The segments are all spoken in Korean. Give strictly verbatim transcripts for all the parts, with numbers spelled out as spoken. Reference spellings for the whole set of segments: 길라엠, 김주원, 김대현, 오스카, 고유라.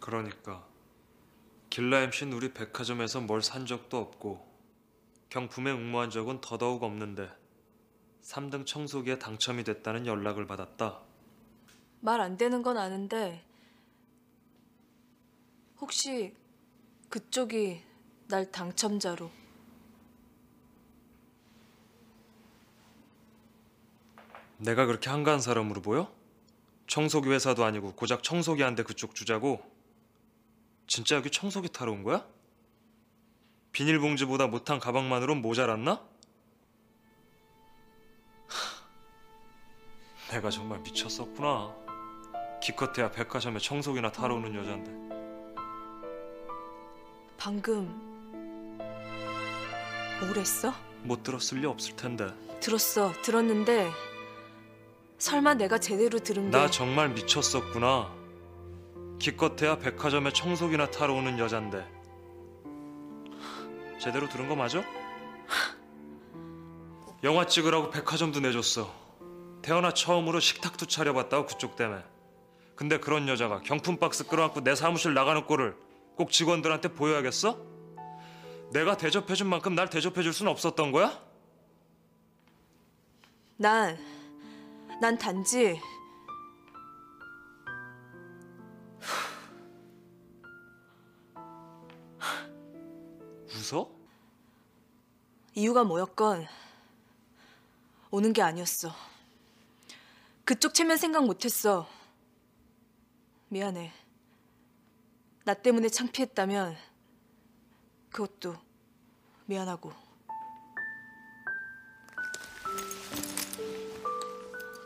그러니까 길라엠 씨는 우리 백화점에서 뭘 산 적도 없고 경품에 응모한 적은 더더욱 없는데 삼 등 청소기에 당첨이 됐다는 연락을 받았다. 말 안 되는 건 아는데 혹시 그쪽이 날 당첨자로... 내가 그렇게 한가한 사람으로 보여? 청소기 회사도 아니고 고작 청소기 한 대 그쪽 주자고? 진짜 여기 청소기 타러 온 거야? 비닐봉지보다 못한 가방만으론 모자랐나? 내가 정말 미쳤었구나. 기껏해야 백화점에 청소기나 타러 오는 여잔데. 방금 뭐랬어? 못 들었을 리 없을 텐데. 들었어, 들었는데 설마 내가 제대로 들은 게... 나 정말 미쳤었구나. 기껏해야 백화점에 청소기나 타러 오는 여잔데. 제대로 들은 거 맞아? 영화 찍으라고 백화점도 내줬어. 태어나 처음으로 식탁도 차려봤다고 그쪽 때문에. 근데 그런 여자가 경품 박스 끌어안고 내 사무실 나가는 꼴을 꼭 직원들한테 보여야겠어? 내가 대접해준 만큼 날 대접해줄 순 없었던 거야? 난... 난 단지... 웃어? 이유가 뭐였건 오는 게 아니었어. 그쪽 체면 생각 못했어. 미안해. 나 때문에 창피했다면 그것도 미안하고.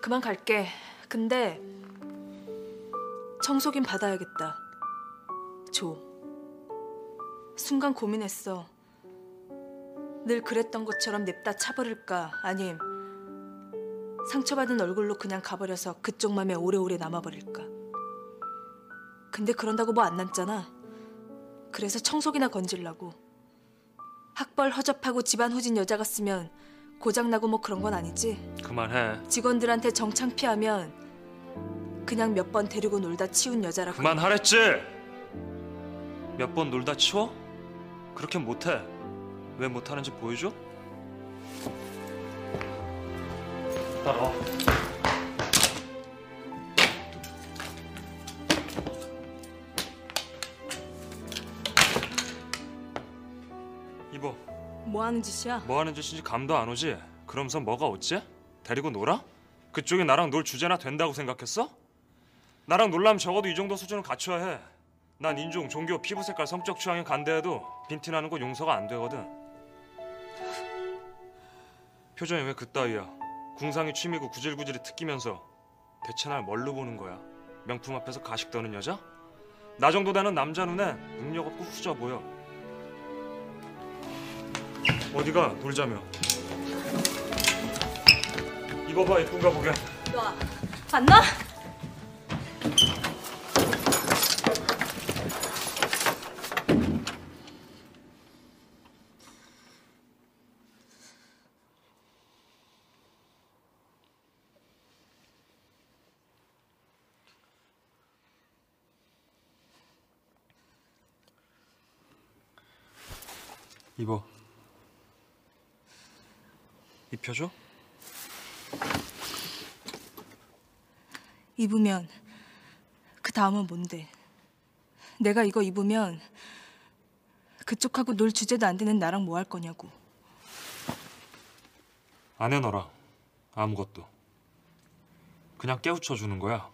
그만 갈게. 근데 청소긴 받아야겠다. 줘. 순간 고민했어. 늘 그랬던 것처럼 냅다 차버릴까, 아님 상처받은 얼굴로 그냥 가버려서 그쪽 맘에 오래오래 남아버릴까. 근데 그런다고 뭐 안 남잖아. 그래서 청소기나 건질라고. 학벌 허접하고 집안 후진 여자 같으면 고장나고 뭐 그런 건 아니지? 그만해. 직원들한테 정창피하면 그냥 몇 번 데리고 놀다 치운 여자라고. 그만하랬지! 몇 번 놀다 치워? 그렇게 못해. 왜 못하는지 보여줘? 따라와. 입어. 뭐 하는 짓이야? 뭐 하는 짓인지 감도 안 오지? 그러면서 뭐가 어째? 데리고 놀아? 그쪽이 나랑 놀 주제나 된다고 생각했어? 나랑 놀라면 적어도 이 정도 수준은 갖춰야 해. 난 인종, 종교, 피부 색깔, 성적 취향에 간대해도 빈티나는 건 용서가 안 되거든. 표정이 왜 그따위야? 궁상이 취미고 구질구질이 특기면서 대체 날 뭘로 보는 거야? 명품 앞에서 가식 떠는 여자? 나 정도 되는 남자 눈에 능력 없고 후져 보여. 어디가 놀자며. 입어봐, 이쁜가 보게. 놔. 봤나? 입어. 입혀줘? 입으면 그 다음은 뭔데? 내가 이거 입으면 그쪽하고 놀 주제도 안 되는 나랑 뭐 할 거냐고. 안 해, 너랑. 아무것도. 그냥 깨우쳐주는 거야.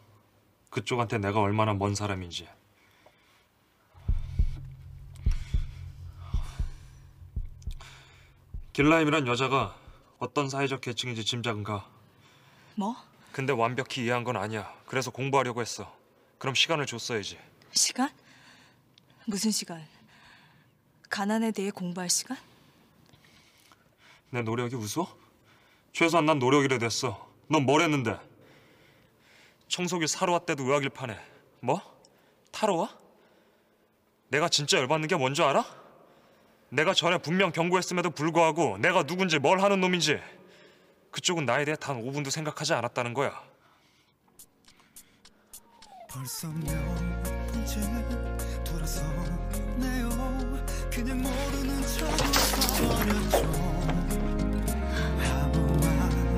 그쪽한테 내가 얼마나 먼 사람인지. 길라임이란 여자가 어떤 사회적 계층인지 짐작은 가. 뭐? 근데 완벽히 이해한 건 아니야. 그래서 공부하려고 했어. 그럼 시간을 줬어야지. 시간? 무슨 시간? 가난에 대해 공부할 시간? 내 노력이 우스워? 최소한 난 노력이라도 했어. 넌 뭘 했는데? 청소기 사러 왔대도 의학일 판에. 뭐? 타러 와? 내가 진짜 열받는 게 뭔지 알아? 내가 전에 분명 경고했음에도 불구하고 내가 누군지 뭘 하는 놈인지 그쪽은 나에 대해 단 오 분도 생각하지 않았다는 거야. 벌써 명 이제 돌아서네요. 그냥 모르는 척 웃어버렸죠. 아무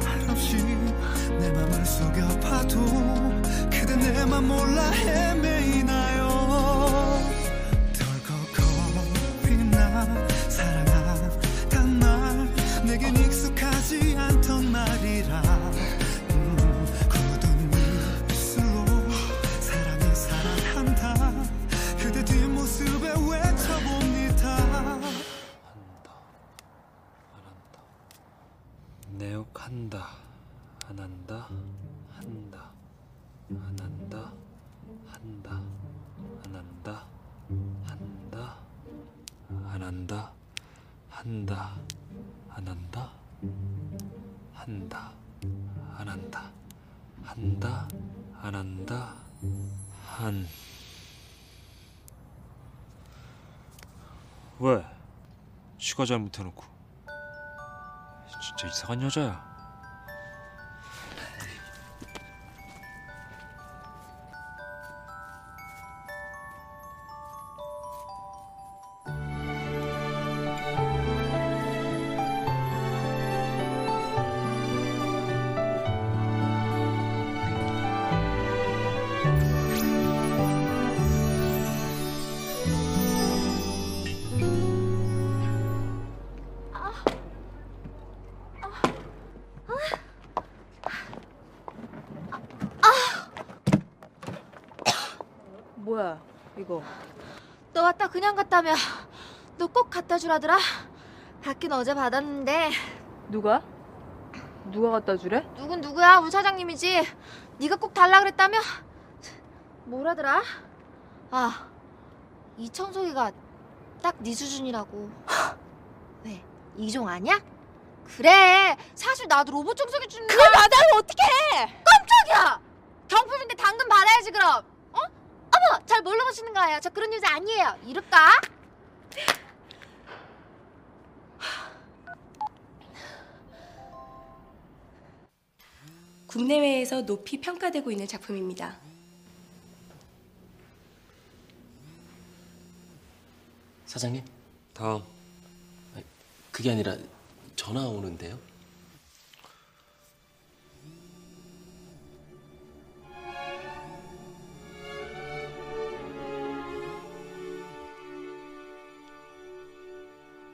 말 없이 내 맘을 속여 봐도 그대 내 맘 몰라 헤매이나요. 덜컥 겁이 나 사랑한단 말 내겐 익숙하지 않던 말이라 한다, 안 한다, 한다, 안 한다, 한다, 안 한다, 한다, 안 한다, 한다, 안 한다, 한다, 안 한다, 한다, 안 한다, 한. 왜? 시가 잘못해놓고. 진짜 이상한 여자야. 뭐야 이거? 너 왔다 그냥 갔다며. 너 꼭 갖다 주라더라. 받긴 어제 받았는데. 누가? 누가 갖다 주래? 누군 누구야? 우리 사장님이지. 네가 꼭 달라 그랬다며? 뭐라더라? 아, 이 청소기가 딱 네 수준이라고. 왜? 이종 아니야? 그래, 사실 나도 로봇 청소기 주는 그걸 받아면 어떡해! 깜짝이야! 경품인데 당근 받아야지 그럼! 어? 어머! 잘 뭘로 보시는 거예요? 저 그런 여자 아니에요! 이럴까? 국내외에서 높이 평가되고 있는 작품입니다. 사장님? 다음. 그게 아니라 전화 오는데요?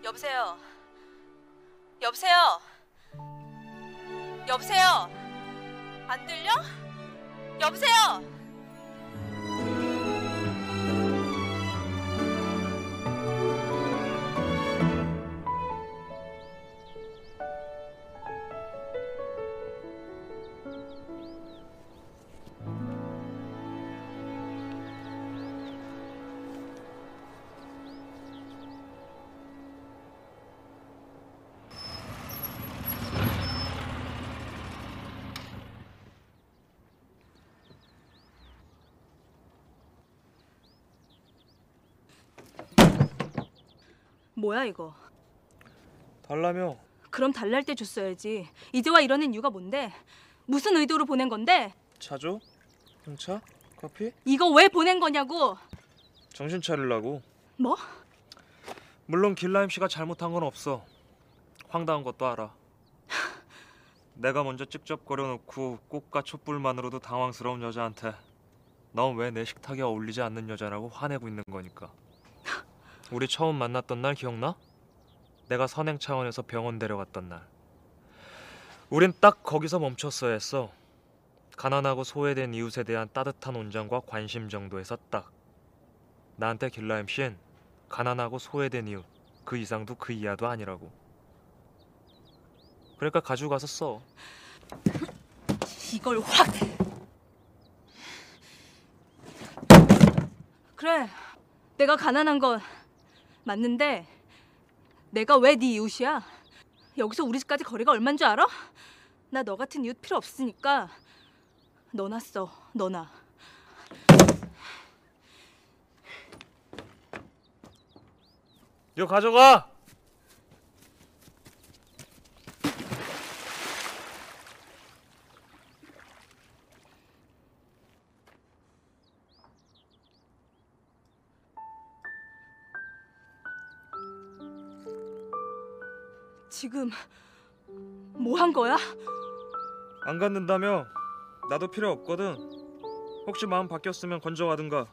여보세요. 여보세요. 여보세요. 안 들려? 여보세요. 뭐야 이거? 달라며? 그럼 달랄 때 줬어야지. 이제와 이러는 이유가 뭔데? 무슨 의도로 보낸 건데? 차죠? 홍차? 커피? 이거 왜 보낸 거냐고! 정신 차리려고. 뭐? 물론 길라엠 씨가 잘못한 건 없어. 황당한 것도 알아. 내가 먼저 찝쩍거려놓고 꽃과 촛불만으로도 당황스러운 여자한테 넌 왜 내 식탁에 어울리지 않는 여자라고 화내고 있는 거니까. 우리 처음 만났던 날 기억나? 내가 선행 차원에서 병원 데려갔던 날. 우린 딱 거기서 멈췄어야 했어. 가난하고 소외된 이웃에 대한 따뜻한 온정과 관심 정도에서 딱. 나한테 길라엠 씨는 가난하고 소외된 이웃 그 이상도 그 이하도 아니라고. 그러니까 가져가서 써. 이걸 확! 그래, 내가 가난한 건 맞는데 내가 왜 네 이웃이야? 여기서 우리 집까지 거리가 얼만 줄 알아? 나 너 같은 이웃 필요 없으니까 너나 써, 너나. 이거 가져가! 지금 뭐 한 거야? 안 갖는다며? 나도 필요 없거든. 혹시 마음 바뀌었으면 건져가든가.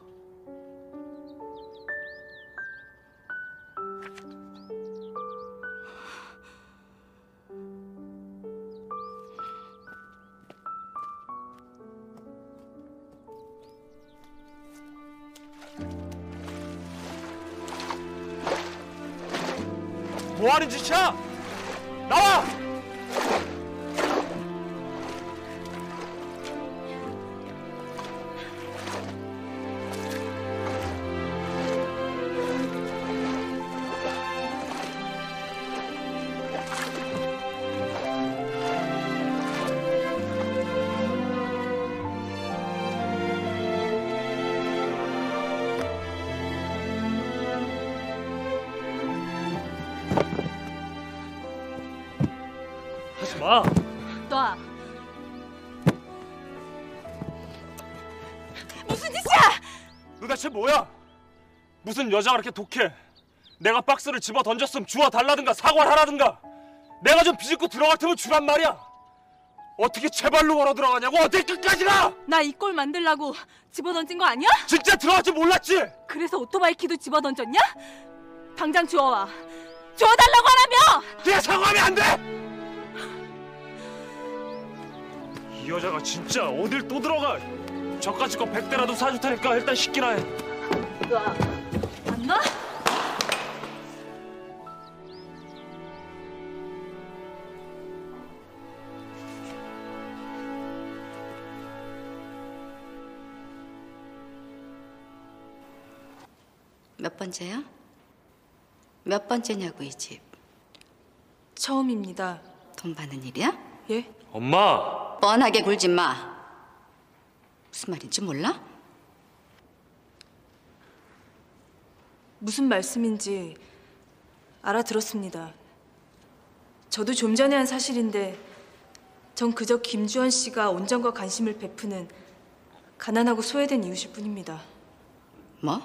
뭐하는 짓이야? 나와! 놔. 놔. 무슨 짓이야? 너 대체 뭐야? 무슨 여자가 이렇게 독해? 내가 박스를 집어 던졌으면 주워 달라든가 사과를 하라든가. 내가 좀 비집고 들어갈 테면 주란 말이야. 어떻게 제 발로 걸어 들어가냐고? 어떻게 끝까지 가? 나 이 꼴 만들라고 집어 던진 거 아니야? 진짜 들어갈 줄 몰랐지? 그래서 오토바이 키도 집어 던졌냐? 당장 주워와. 주워달라고 하라며! 내가 사과하면 안 돼! 이 여자가 진짜 어딜 또 들어가. 저까지 거 백 대라도 사줄 테니까 일단 시키나 해. 놔. 안 놔? 몇 번째야? 몇 번째냐고 이 집. 처음입니다. 돈 받는 일이야? 예? 엄마! 뻔하게 굴지 마. 무슨 말인지 몰라? 무슨 말씀인지 알아들었습니다. 저도 좀 전에 한 사실인데 전 그저 김주원 씨가 온정과 관심을 베푸는 가난하고 소외된 이웃일 뿐입니다. 뭐?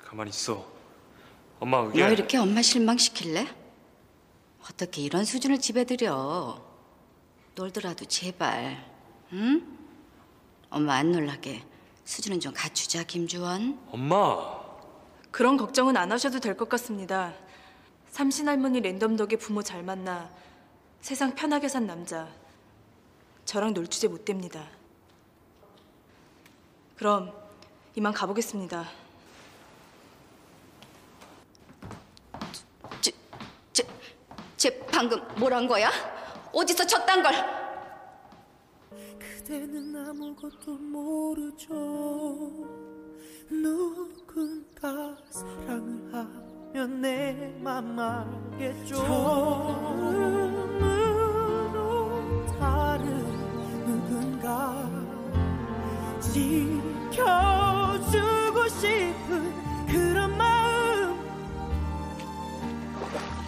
가만히 있어. 엄마 그게... 너 이렇게 엄마 실망시킬래? 어떻게 이런 수준을 지배드려. 놀더라도 제발, 응? 엄마 안 놀라게 수준은 좀 갖추자, 김주원. 엄마! 그런 걱정은 안 하셔도 될 것 같습니다. 삼신 할머니 랜덤 덕에 부모 잘 만나 세상 편하게 산 남자. 저랑 놀 주제 못 됩니다. 그럼 이만 가보겠습니다. 쟤, 쟤, 쟤 방금 뭘 한 거야? 어디서 쳤단 걸? 그대는 아무것도 모르죠. 누군가 사랑을 하면 내 맘 알겠죠. 처음으로 다른 누군가 지켜주고 싶은 그런 마음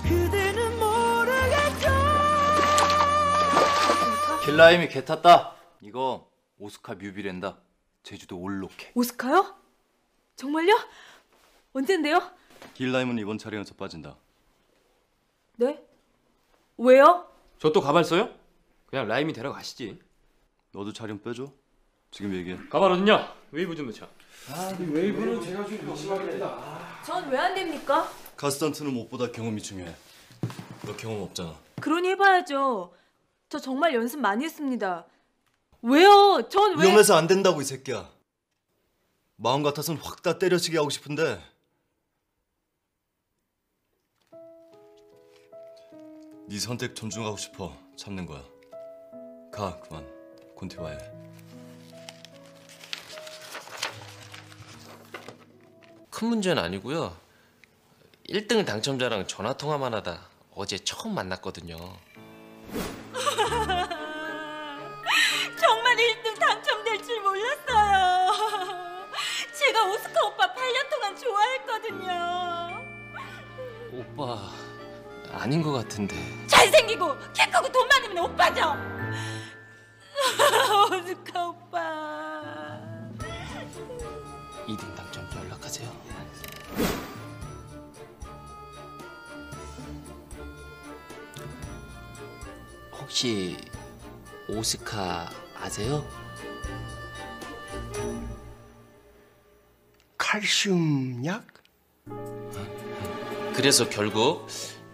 그대는 모르겠죠. 길라엠이 개 탔다. 이거 오스카 뮤비랜다. 제주도 올로케. 오스카요? 정말요? 언젠데요? 길라엠은 이번 촬영에서 빠진다. 네? 왜요? 저 또 가발 써요? 그냥 라임이 데려가시지. 너도 촬영 빼줘. 지금 얘기해. 가발 어딨냐? 웨이브 좀 넣자. 아, 그 웨이브는 제가 좀 조심하게 된다. 전 왜 안 됩니까? 가스탄트는 옷보다 경험이 중요해. 너 경험 없잖아. 그러니 해봐야죠. 저 정말 연습 많이 했습니다. 왜요? 전 왜... 위험해서 안 된다고 이 새끼야. 마음 같아선 확 다 때려치게 하고 싶은데 네 선택 존중하고 싶어 참는 거야. 가, 그만. 곤티와해. 큰 문제는 아니고요. 일 등 당첨자랑 전화통화만 하다 어제 처음 만났거든요. 정말 일 등 당첨될 줄 몰랐어요. 제가 오스카 오빠 팔 년 동안 좋아했거든요. 오빠 아닌 것 같은데. 잘생기고 키 크고 돈 많으면 오빠죠. 오스카 오빠. 이 등 당첨 연락하세요. 혹시 오스카 아세요? 칼슘약? 그래서 결국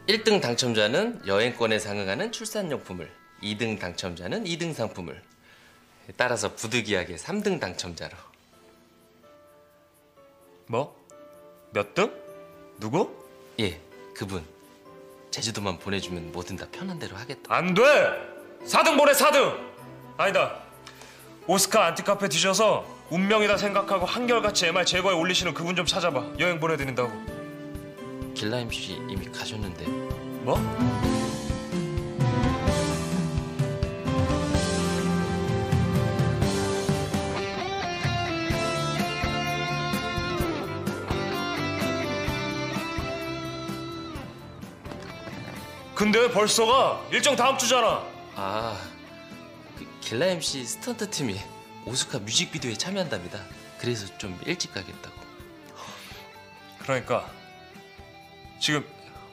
일 등 당첨자는 여행권에 상응하는 출산용품을, 이 등 당첨자는 이 등 상품을, 따라서 부득이하게 삼 등 당첨자로. 뭐? 몇 등? 누구? 예, 그분. 제주도만 보내주면 뭐든 다 편한 대로 하겠다. 안 돼! 사 등 보내, 사 등! 아니다. 오스카 안티카페 뒤져서 운명이다 생각하고 한결같이 엠알 제거에 올리시는 그분 좀 찾아봐. 여행 보내드린다고. 길라엠 씨 이미 가셨는데. 뭐? 근데 왜 벌써 가? 일정 다음 주잖아. 아, 그 길라엠 씨 스턴트 팀이 오스카 뮤직비디오에 참여한답니다. 그래서 좀 일찍 가겠다고. 그러니까 지금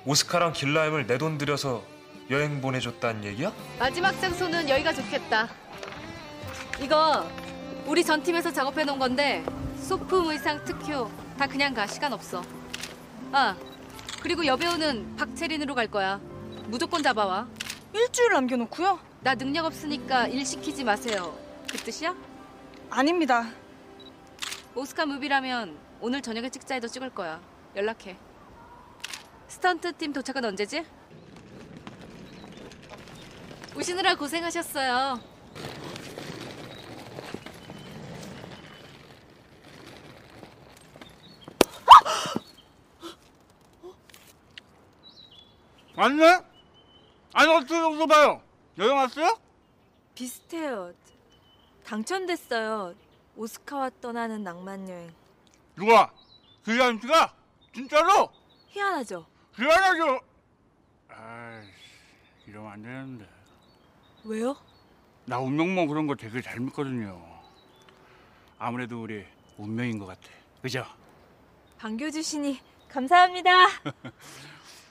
오스카랑 길라엠을 내 돈 들여서 여행 보내줬다는 얘기야? 마지막 장소는 여기가 좋겠다. 이거 우리 전 팀에서 작업해 놓은 건데 소품, 의상, 특효 다 그냥 가. 시간 없어. 아, 그리고 여배우는 박채린으로 갈 거야. 무조건 잡아와. 일주일 남겨놓고요? 나 능력 없으니까 일 시키지 마세요. 그 뜻이야? 아닙니다. 오스카 무비라면 오늘 저녁에 찍자 해도 찍을 거야. 연락해. 스턴트팀 도착은 언제지? 오시느라 고생하셨어요. 맞네? 아니, 어떻게 여기서 봐요? 여행 왔어요? 비슷해요. 당첨됐어요. 오스카와 떠나는 낭만여행. 누가? 길라엠 씨가? 진짜로? 희한하죠? 희한하죠? 아이씨, 이러면 안 되는데. 왜요? 나 운명만 그런 거 되게 잘 믿거든요. 아무래도 우리 운명인 것 같아. 그죠? 반겨주시니 감사합니다.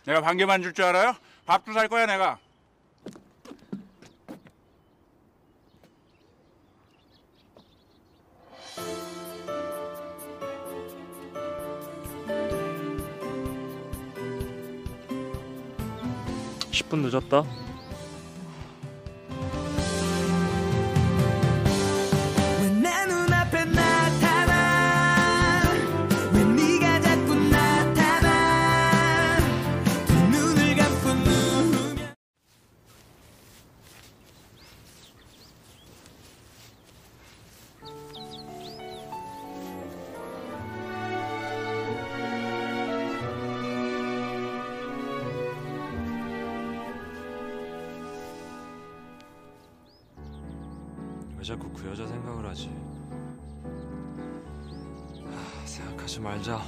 내가 반개만 줄 줄 알아요? 밥도 살 거야, 내가. 십 분 늦었다. 왜 자꾸 그 여자 생각을 하지? 하, 생각하지 말자.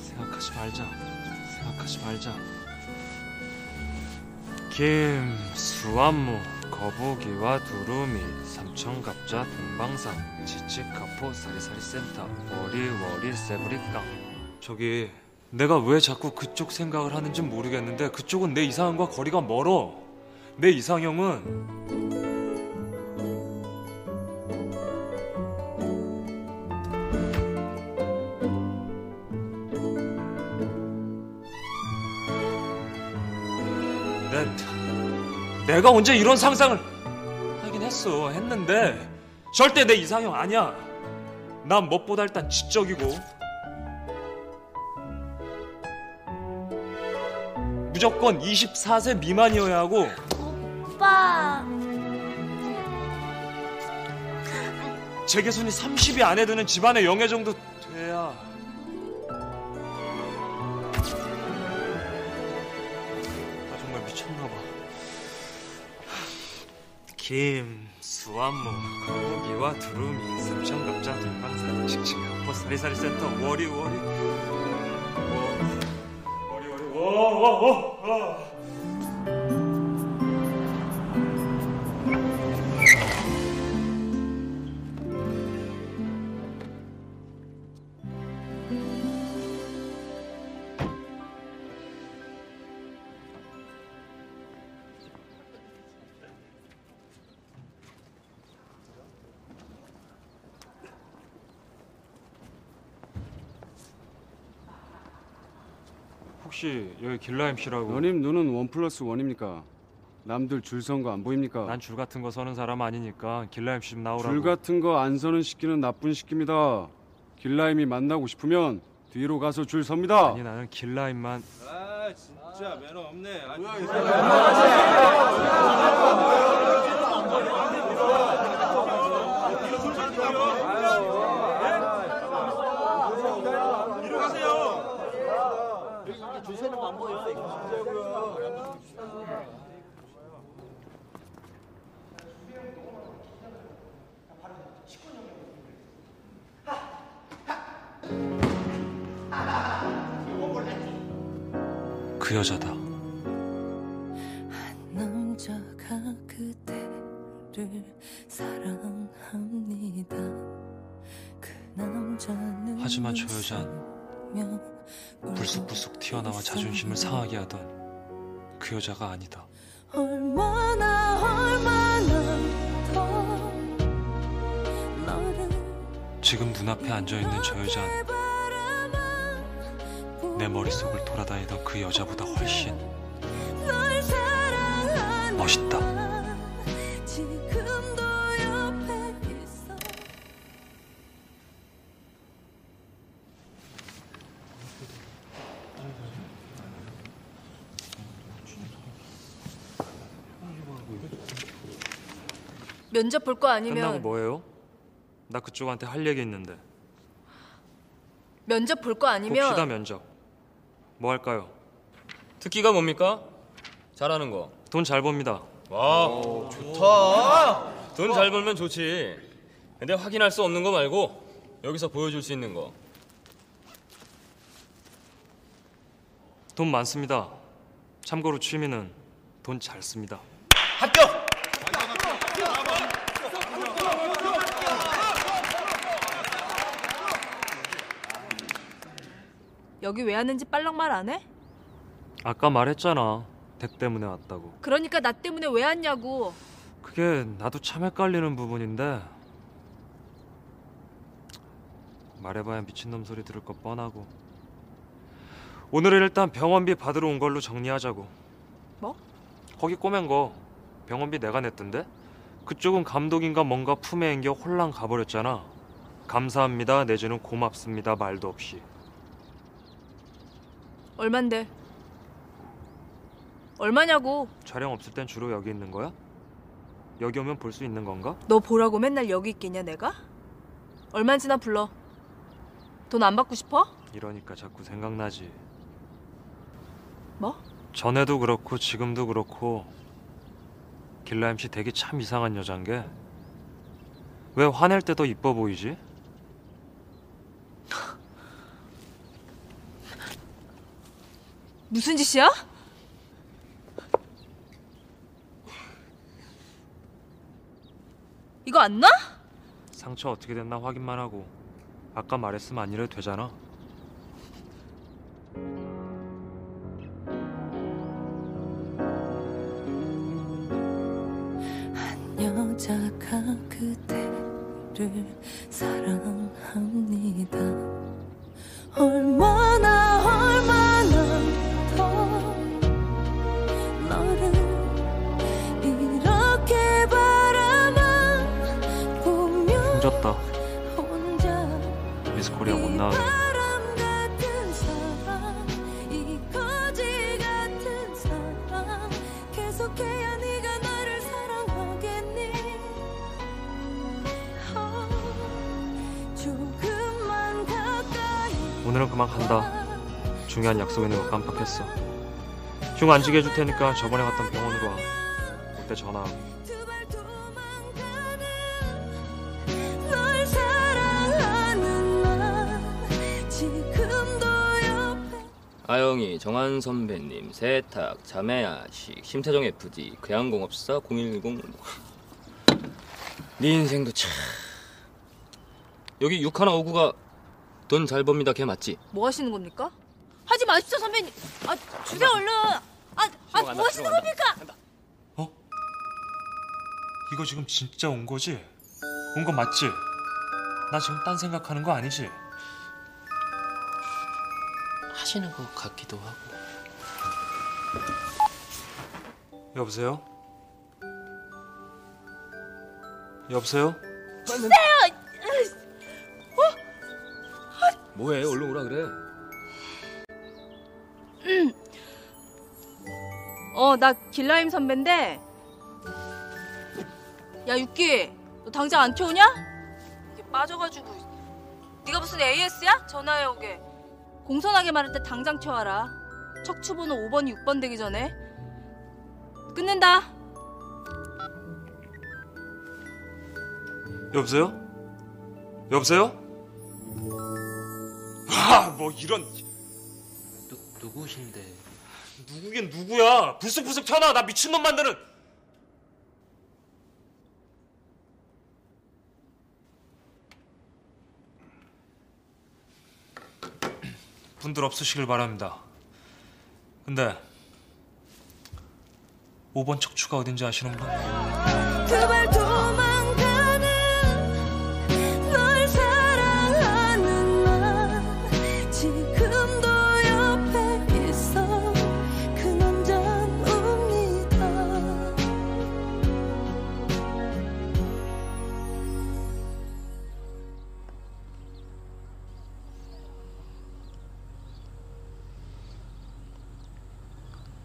생각하지 말자. 생각하지 말자. 김수완무, 거북이와 두루미, 삼천갑자, 등방상, 지치카포, 사리사리센터, 워리워리, 세브리깡. 저기, 내가 왜 자꾸 그쪽 생각을 하는지 모르겠는데 그쪽은 내 이상형과 거리가 멀어. 내 이상형은 내가 언제 이런 상상을 하긴 했어. 했는데 절대 내 이상형 아니야. 난 무엇보다 일단 지적이고 무조건 이십사 세 미만이어야 하고. 오빠, 재계손이 삼십이 안에 드는 집안의 영예 정도 돼야. 나 정말 미쳤나 봐. 김수완무, 거북이와 두루미, 삼천갑자, 등방산, 칙칙하포, 사리사리센터, 워리워리, 워리워리, 워워워. 혹시 여기 길라엠 씨라고? 너님 눈은 원 플러스 원입니까? 남들 줄 선 거 안 보입니까? 난 줄 같은 거 서는 사람 아니니까 길라엠 씨 좀 나오라고. 줄 같은 거 안 서는 식기는 나쁜 식기입니다. 길라임이 만나고 싶으면 뒤로 가서 줄 섭니다. 아니 나는 길라임만. 아 진짜 매너 없네. 아니, 뭐야, 이거. 그 여자다. 남자가 그대를 사랑합니다. 그 남자는 하지만 저 여자는 불쑥불쑥 튀어나와 자존심을 상하게 하던 그 여자가 아니다. 얼마나 얼마나 더 너를 지금 눈앞에 앉아있는 저 여자는 내 머릿속을 돌아다니던 그 여자보다 훨씬 멋있다. 면접 볼 거 아니면 끝나고 뭐예요? 나 그쪽한테 할 얘기 있는데. 면접 볼 거 아니면 혹시다 면접 뭐 할까요? 특기가 뭡니까? 잘하는 거. 돈 잘 법니다. 와, 오, 좋다. 돈 잘 벌면 좋지. 근데 확인할 수 없는 거 말고 여기서 보여줄 수 있는 거. 돈 많습니다. 참고로 취미는 돈 잘 씁니다. 합격! 여기 왜 왔는지 빨랑 말 안 해? 아까 말했잖아. 댁 때문에 왔다고. 그러니까 나 때문에 왜 왔냐고. 그게 나도 참 헷갈리는 부분인데 말해봐야 미친놈 소리 들을 것 뻔하고. 오늘은 일단 병원비 받으러 온 걸로 정리하자고. 뭐? 거기 꼬맨 거 병원비 내가 냈던데? 그쪽은 감독인가 뭔가 품에 앵겨 홀랑 가버렸잖아. 감사합니다 내지는 고맙습니다 말도 없이. 얼만데? 얼마냐고. 촬영 없을 땐 주로 여기 있는 거야? 여기 오면 볼 수 있는 건가? 너 보라고 맨날 여기 있겠냐 내가? 얼마인지 나 불러. 돈 안 받고 싶어? 이러니까 자꾸 생각나지. 뭐? 전에도 그렇고 지금도 그렇고 길라엠 씨 되게 참 이상한 여잔 게 왜 화낼 때 더 이뻐 보이지? 무슨 짓이야? 이거 안 나? 상처 어떻게 됐나 확인만 하고. 아까 말했으면 안 이래도 되잖아. 한 여자가 그대를 사랑합니다. 얼마나 얼마나 너를 이렇게 바라보며 늦었다. 미스코리아 못 나와. 오늘은 그만 간다. 중요한 약속 있는 거 깜빡했어. 흉 안 지게 해줄 테니까 저번에 갔던 병원으로 와. 그때 전화. 아영이, 정한 선배님, 세탁, 자매야식, 심사정 에프디, 괴양공업사 공일공. 네 인생도 참. 여기 육일오구가 돈 잘 법니다 걔 맞지? 뭐 하시는 겁니까? 하지 마십시오 선배님. 아 주세요 얼른. 아 아 뭐 하시는 겁니까? 간다. 어? 이거 지금 진짜 온 거지? 온 거 맞지? 나 지금 딴 생각하는 거 아니지? 하시는 거 같기도 하고. 여보세요? 여보세요? 주세요! 어? 뭐해? 얼른 오라 그래. 음. 어, 나 길라엠 선배인데. 야, 육기, 너 당장 안 튀어오냐? 이게 빠져가지고. 네가 무슨 에이에스야? 전화해 오게. 공손하게 말할 때 당장 튀어와라. 척추번호 오 번이 육 번 되기 전에. 끊는다. 여보세요? 여보세요? 와, 뭐 이런. 누, 누구신데? 누구긴 누구야? 불쑥불쑥 튀어나와. 나 미친놈 만드는. 분들 없으시길 바랍니다. 근데 오 번 척추가 어딘지 아시는 분? 그발 도망가는 널 사랑하는 나 지금도 옆에 있어. 그만 잠 옵니다.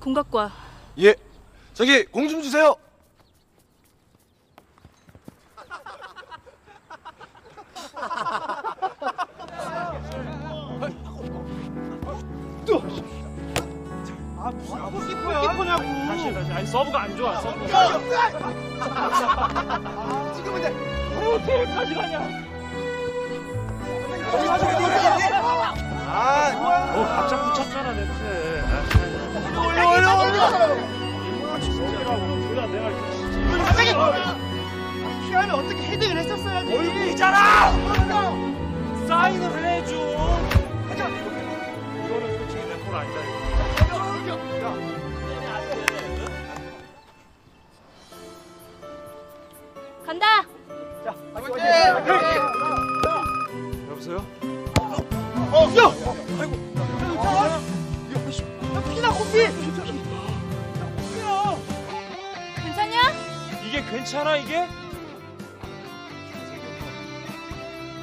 공 갖고 와. 예. 저기 공 좀 주세요. 아, 뭐야? 골키퍼냐고. 다시 다시. 아니, 서브가 안 좋아. 서브가. 지금은 이제 어디까지 가냐? 아, 어, 갑자기 붙였잖아, 냄새. 올려 올려. 갑자기! 피하면 어떻게 헤딩을 했었어야지! 얼굴이잖아! 사인을 해줘! 가자! 이거는 솔직히 내 볼 아니다, 이거. 간다! 자, 화이팅! 여보세요? 어! 야! 아이고! 야, 야, 피나, 코피! 괜찮아 이게?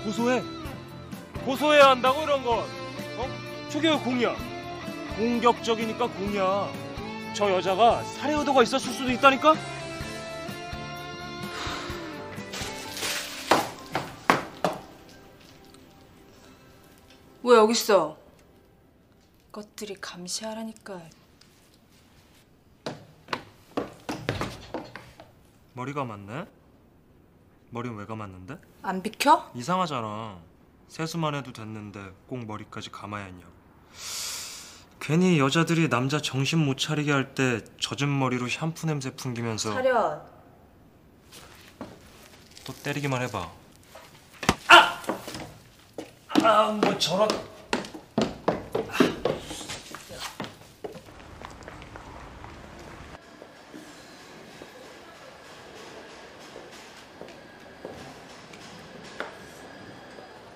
고소해. 고소해야 한다고 이런 건. 어? 저게 공이야. 공격적이니까 공이야. 저 여자가 살해 의도가 있었을 수도 있다니까? 왜 여기 있어? 것들이 감시하라니까. 머리가 맞네? 머리는 왜 감았는데? 안 비켜? 이상하잖아. 세수만 해도 됐는데 꼭 머리까지 감아야 했냐고. 괜히 여자들이 남자 정신 못 차리게 할 때 젖은 머리로 샴푸 냄새 풍기면서. 차렷. 또 때리기만 해봐. 아! 아, 뭐 저런.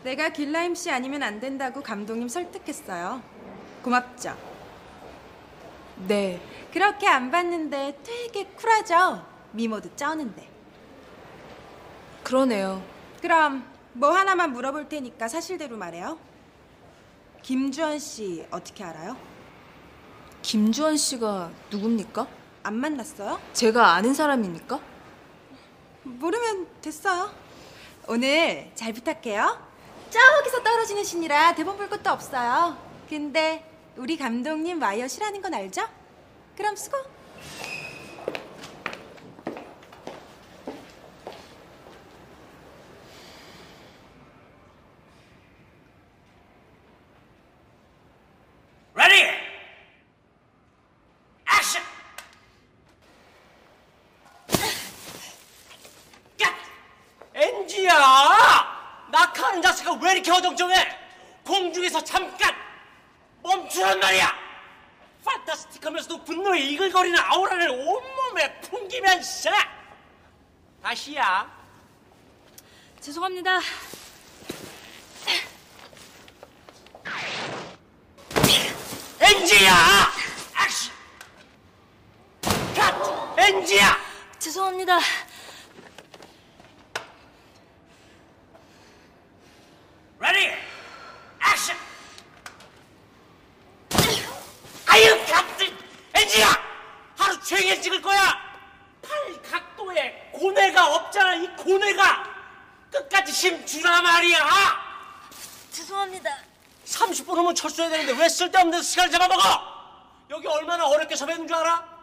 내가 길라엠 씨 아니면 안 된다고 감독님 설득했어요. 고맙죠? 네. 그렇게 안 봤는데 되게 쿨하죠? 미모도 쩌는데. 그러네요. 그럼 뭐 하나만 물어볼 테니까 사실대로 말해요. 김주원 씨 어떻게 알아요? 김주원 씨가 누굽니까? 안 만났어요? 제가 아는 사람입니까? 모르면 됐어요. 오늘 잘 부탁해요. 저기서 떨어지는 신이라 대본 볼 것도 없어요. 근데 우리 감독님 와이어 싫어하는 건 알죠? 그럼 수고. 레디! 액션! 갓! 엔지야! 낙하는 자세가 왜 이렇게 어정쩡해? 공중에서 잠깐 멈추란 말이야! 판타스틱하면서도 분노에 이글거리는 아우라를 온몸에 풍기면서! 다시야. 죄송합니다. 엔지야! 액션! 죄송합니다. Ready, action! 아유, 갑들! 엔지야! 하루 종일 찍을 거야! 팔 각도에 고뇌가 없잖아, 이 고뇌가! 끝까지 힘주라 말이야! 죄송합니다. 삼십 분 후면 철수해야 되는데 왜 쓸데없는 시간을 잡아먹어! 여기 얼마나 어렵게 섭외한 줄 알아?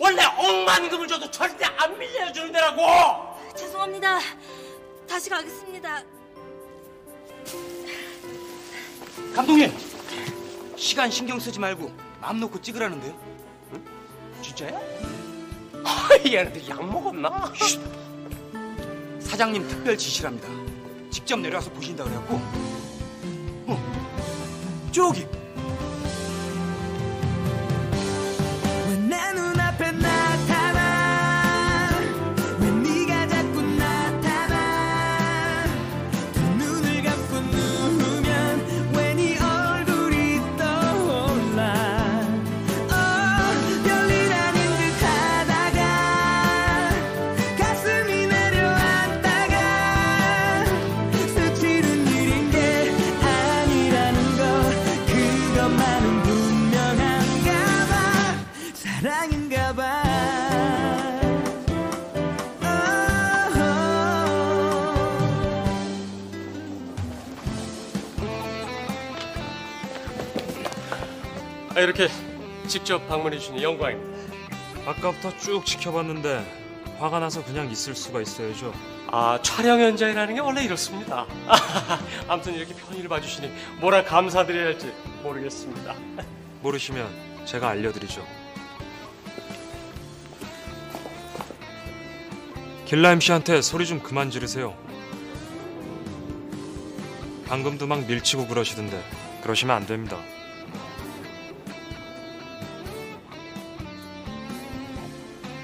원래 억만금을 줘도 절대 안 빌려주는 데라고! 죄송합니다. 다시 가겠습니다. 감독님! 시간 신경 쓰지 말고 마음 놓고 찍으라는데요? 응? 진짜야? 아, 얘네들 약 먹었나? 쉿. 사장님 특별 지시랍니다. 직접 내려와서 보신다 그래갖고. 어, 저기! 이렇게 직접 방문해 주시니 영광입니다. 아까부터 쭉 지켜봤는데 화가 나서 그냥 있을 수가 있어야죠. 아, 촬영 현장이라는 게 원래 이렇습니다. 아무튼 이렇게 편의를 봐주시니 뭐라 감사드려야 할지 모르겠습니다. 모르시면 제가 알려드리죠. 길라엠 씨한테 소리 좀 그만 지르세요. 방금도 막 밀치고 그러시던데 그러시면 안 됩니다.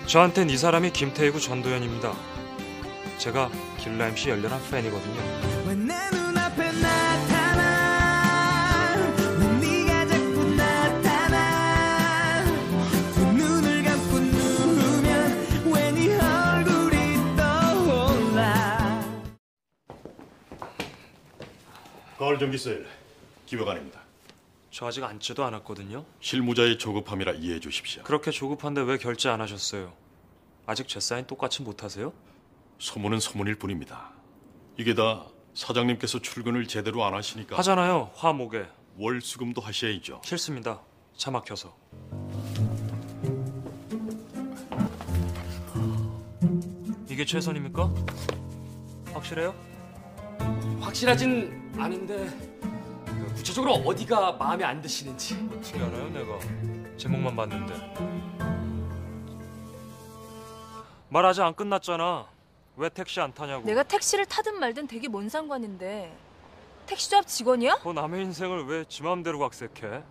저한텐 이 사람이 김태희고 전도연입니다. 제가 길라엠 씨 열렬한 팬이거든요. 가을 전기 세일 기획안입니다. 저 아직 앉지도 않았거든요. 실무자의 조급함이라 이해해 주십시오. 그렇게 조급한데 왜 결제 안 하셨어요? 아직 제 사인 똑같이 못하세요? 소문은 소문일 뿐입니다. 이게 다 사장님께서 출근을 제대로 안 하시니까. 하잖아요. 화목에. 월수금도 하셔야죠. 싫습니다. 차 막혀서. 이게 최선입니까? 확실해요? 확실하진 않은데 구체적으로 어디가 마음에 안 드시는지. 어떻게 알아요, 내가? 제목만 봤는데. 말 아직 안 끝났잖아. 왜 택시 안 타냐고. 내가 택시를 타든 말든 되게 뭔 상관인데. 택시조합 직원이야? 너 남의 인생을 왜 지 마음대로 각색해?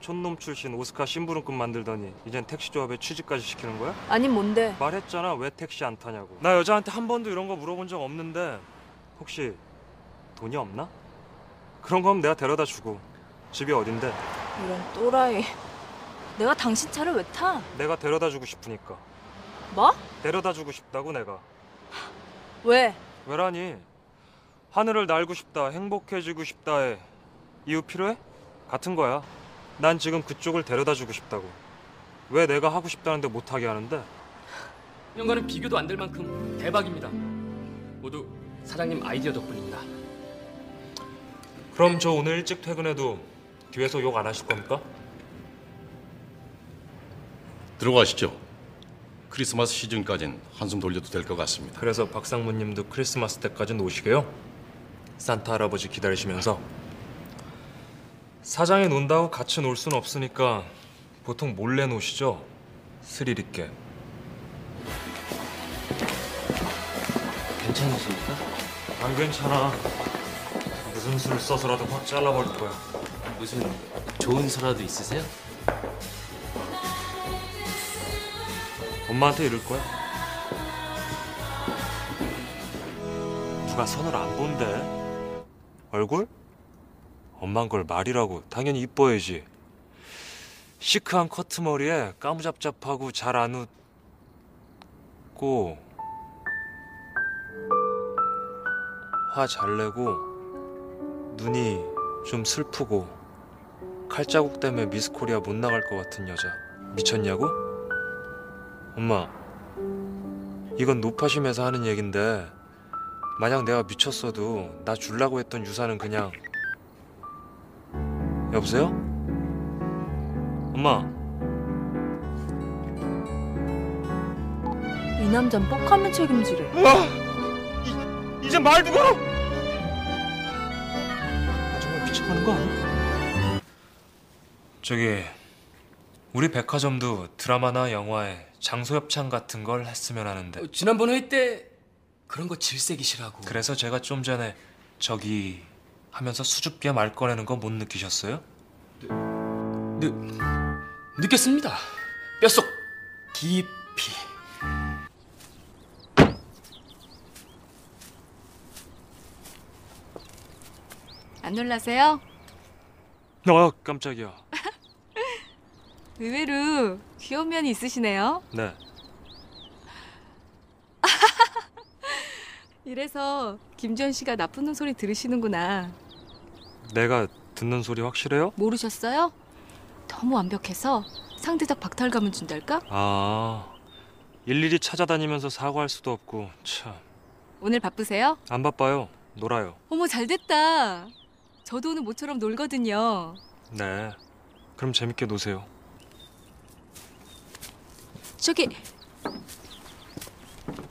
촌놈 출신 오스카 심부름꾼 만들더니 이젠 택시조합에 취직까지 시키는 거야? 아니 뭔데? 말했잖아, 왜 택시 안 타냐고. 나 여자한테 한 번도 이런 거 물어본 적 없는데 혹시 돈이 없나? 그런 거 하면 내가 데려다 주고. 집이 어딘데? 이런 또라이. 내가 당신 차를 왜 타? 내가 데려다 주고 싶으니까. 뭐? 데려다 주고 싶다고 내가. 왜? 왜라니? 하늘을 날고 싶다, 행복해지고 싶다에 이유 필요해? 같은 거야. 난 지금 그쪽을 데려다 주고 싶다고. 왜 내가 하고 싶다는데 못하게 하는데? 이런거는 비교도 안 될 만큼 대박입니다. 모두 사장님 아이디어 덕분입니다. 그럼 저 오늘 일찍 퇴근해도 뒤에서 욕 안 하실 겁니까? 들어가시죠. 크리스마스 시즌까지는 한숨 돌려도 될 것 같습니다. 그래서 박상무님도 크리스마스 때까지는 오시게요? 산타 할아버지 기다리시면서. 사장이 논다고 같이 놀 순 없으니까 보통 몰래 노시죠? 스릴 있게. 괜찮으십니까? 안 괜찮아. 무슨 수를 써서라도 확 잘라버릴 거야. 무슨 좋은 수라도 있으세요? 엄마한테 이럴 거야. 누가 선을 안 본대. 얼굴? 엄만 걸 말이라고. 당연히 이뻐야지. 시크한 커트머리에 까무잡잡하고 잘 안 웃... 참고 화 잘 내고 눈이 좀 슬프고 칼자국 때문에 미스코리아 못 나갈 것 같은 여자 미쳤냐고? 엄마, 이건 노파심에서 하는 얘긴데 만약 내가 미쳤어도 나 주려고 했던 유산은 그냥... 여보세요? 엄마, 이 남자는 뻑하면 책임지래. 이, 이제 말 누가! 나 정말 미쳐가는 거 아니야? 저기, 우리 백화점도 드라마나 영화에 장소협찬 같은 걸 했으면 하는데. 어, 지난번 회의 때 그런 거 질색이시라고. 그래서 제가 좀 전에 저기 하면서 수줍게 말 꺼내는 거 못 느끼셨어요? 느, 느, 느꼈습니다. 뼛속 깊이. 안 놀라세요? 아, 깜짝이야. 의외로 귀여운 면이 있으시네요. 네. 이래서 김주원 씨가 나쁜 놈 소리 들으시는구나. 내가 듣는 소리 확실해요? 모르셨어요? 너무 완벽해서 상대적 박탈감을 준달까? 아, 일일이 찾아다니면서 사과할 수도 없고 참. 오늘 바쁘세요? 안 바빠요. 놀아요. 어머, 잘됐다. 저도 오늘 모처럼 놀거든요. 네, 그럼 재밌게 노세요. 저기... 한다,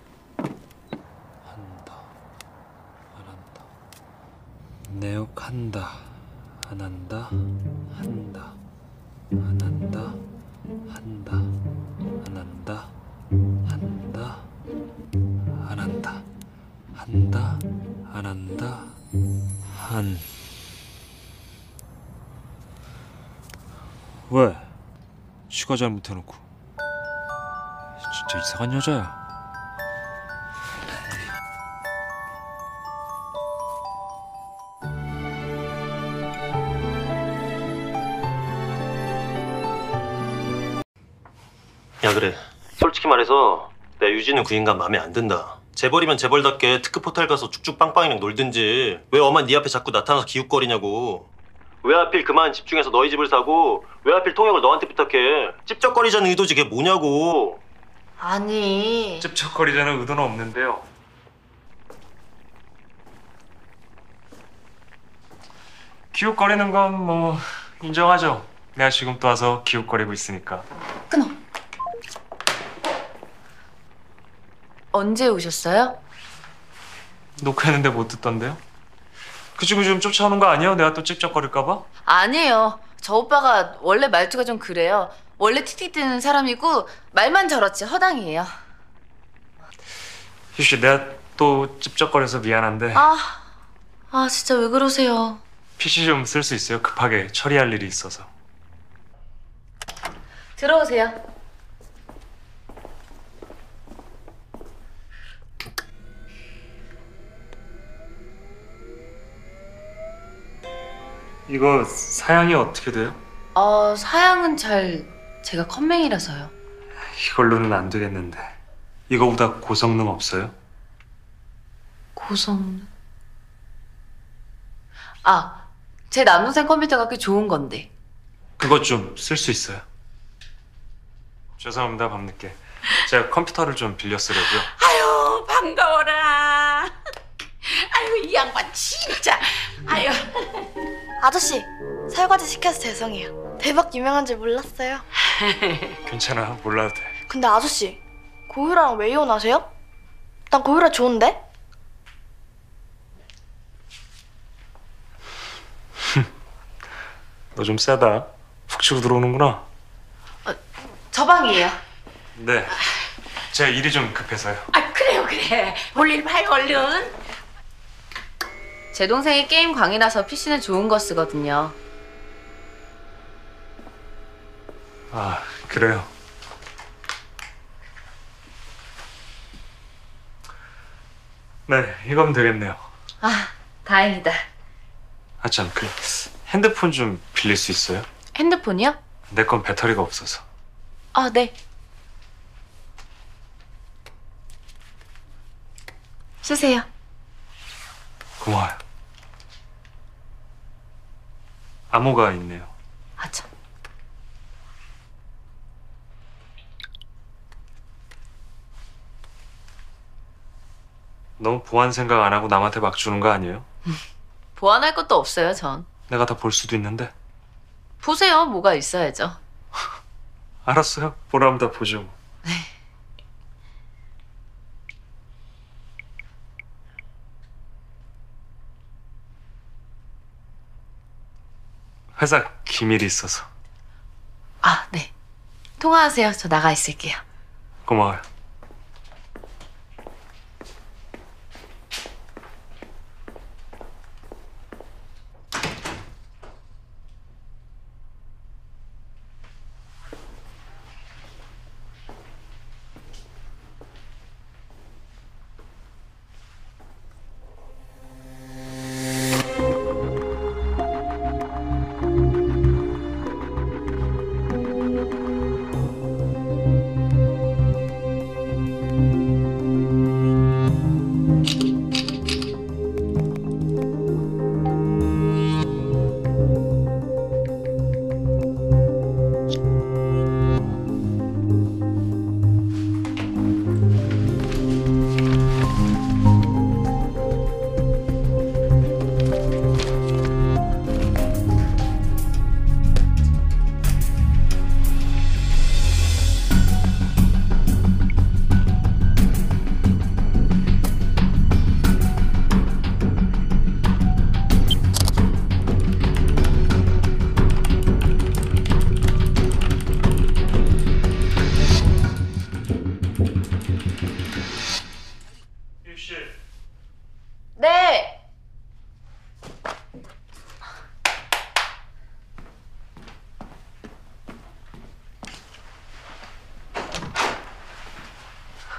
안 한다. 내 욕한다, 안 한다. 한다, 안 한다. 한다, 안 한다. 한다, 안 한다. 한다, 안 한다. 한... 왜? 지가 잘못해놓고. 진짜 이상한 여자야. 야, 그래, 솔직히 말해서 내 유진은 그 인간 마음에 안 든다. 재벌이면 재벌답게 특급 호텔 가서 쭉쭉 빵빵이랑 놀든지. 왜 엄한 네 앞에 자꾸 나타나서 기웃거리냐고. 왜 하필 그만 집중해서 너희 집을 사고 왜 하필 통역을 너한테 부탁해. 찝쩍거리자는 의도지 그게 뭐냐고. 아니, 찝쩍거리자는 의도는 없는데요. 기웃거리는 건 뭐 인정하죠. 내가 지금 또 와서 기웃거리고 있으니까. 끊어. 언제 오셨어요? 녹화했는데 못 듣던데요? 그 친구 지금 쫓아오는 거 아니에요? 내가 또 찝쩍거릴까 봐? 아니에요. 저 오빠가 원래 말투가 좀 그래요. 원래 틱틱 대는 사람이고 말만 저렇지 허당이에요. 휴씨, 내가 또 찝쩍거려서 미안한데. 아, 아 진짜 왜 그러세요? 피씨 좀 쓸 수 있어요? 급하게 처리할 일이 있어서. 들어오세요. 이거 사양이 어떻게 돼요? 어, 사양은 잘... 제가 컴맹이라서요. 이걸로는 안 되겠는데. 이거보다 고성능 없어요? 고성능? 아, 제 남동생 컴퓨터가 꽤 좋은 건데. 그것 좀 쓸 수 있어요? 죄송합니다, 밤늦게. 제가 컴퓨터를 좀 빌려 쓰려고요. 아유, 반가워라. 아유, 이 양반 진짜. 아유. 아저씨, 설거지 시켜서 죄송해요. 대박 유명한 줄 몰랐어요. 괜찮아, 몰라도 돼. 근데 아저씨, 고유라랑 왜 이혼하세요? 난 고유라 좋은데? 너 좀 세다. 훅 치고 들어오는구나. 어, 저 방이에요. 네, 제가 일이 좀 급해서요. 아, 그래요, 그래. 볼일 봐요, 얼른. 제 동생이 게임 광이라서 피씨는 좋은 거 쓰거든요. 아, 그래요. 네, 이건 되겠네요. 아, 다행이다. 아, 참, 그 핸드폰 좀 빌릴 수 있어요? 핸드폰이요? 내 건 배터리가 없어서. 아, 네. 쓰세요. 고마워요. 암호가 있네요. 아 참. 너무 보안 생각 안 하고 남한테 막 주는 거 아니에요? 보완할 것도 없어요, 전. 내가 다 볼 수도 있는데. 보세요, 뭐가 있어야죠. 알았어요, 보라면 다 보죠. 네. 회사 기밀이 있어서. 아, 네. 통화하세요. 저 나가 있을게요. 고마워요.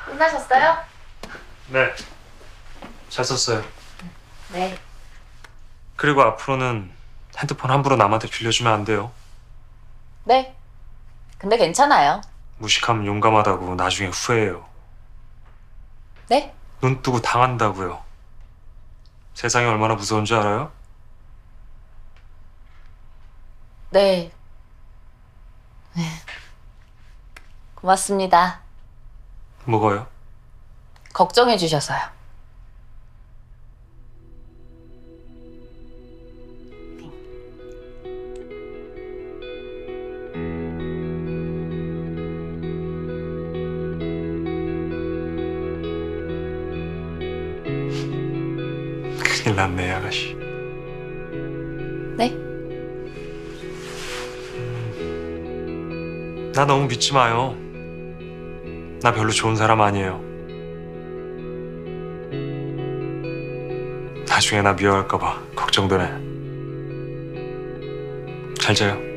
끝나셨어요? 네. 잘 썼어요. 네. 그리고 앞으로는 핸드폰 함부로 남한테 빌려주면 안 돼요. 네. 근데 괜찮아요. 무식하면 용감하다고 나중에 후회해요. 네? 눈 뜨고 당한다고요. 세상이 얼마나 무서운 줄 알아요? 네. 네. 고맙습니다. 뭐가요? 걱정해 주셔서요. 큰일 났네, 아가씨. 네? 음, 나 너무 믿지 마요. 나 별로 좋은 사람 아니에요. 나중에 나 미워할까 봐 걱정되네. 잘 자요.